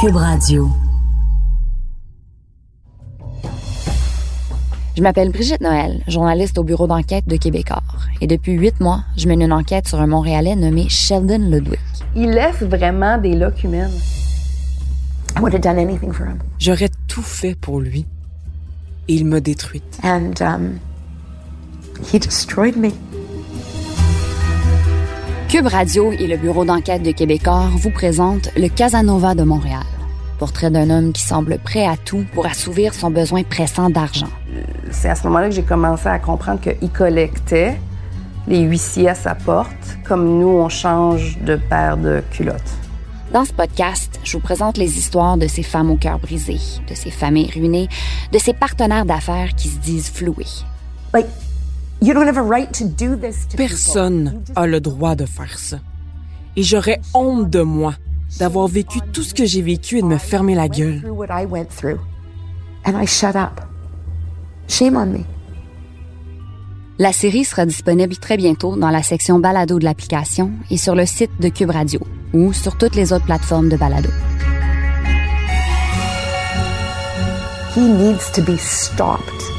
Cube Radio. Je m'appelle Brigitte Noël, journaliste au bureau d'enquête de Québecor. Et depuis 8 mois, je mène une enquête sur un Montréalais nommé Sheldon Ludwig. Il laisse vraiment des loques humaines. I would have done anything for him. J'aurais tout fait pour lui. Et il m'a détruite. And he destroyed me. Cube Radio et le bureau d'enquête de Québecor vous présentent le Casanova de Montréal. Portrait d'un homme qui semble prêt à tout pour assouvir son besoin pressant d'argent. C'est à ce moment-là que j'ai commencé à comprendre qu'il collectait les huissiers à sa porte, comme nous, on change de paire de culottes. Dans ce podcast, je vous présente les histoires de ces femmes au cœur brisé, de ces familles ruinées, de ces partenaires d'affaires qui se disent floués. Like, you don't have a right to do this to Personne n'a le droit de faire ça. Et j'aurais honte de moi d'avoir vécu tout ce que j'ai vécu et de me fermer la gueule. Shame on me. La série sera disponible très bientôt dans la section balado de l'application et sur le site de Cube Radio ou sur toutes les autres plateformes de balado. He needs to be stopped.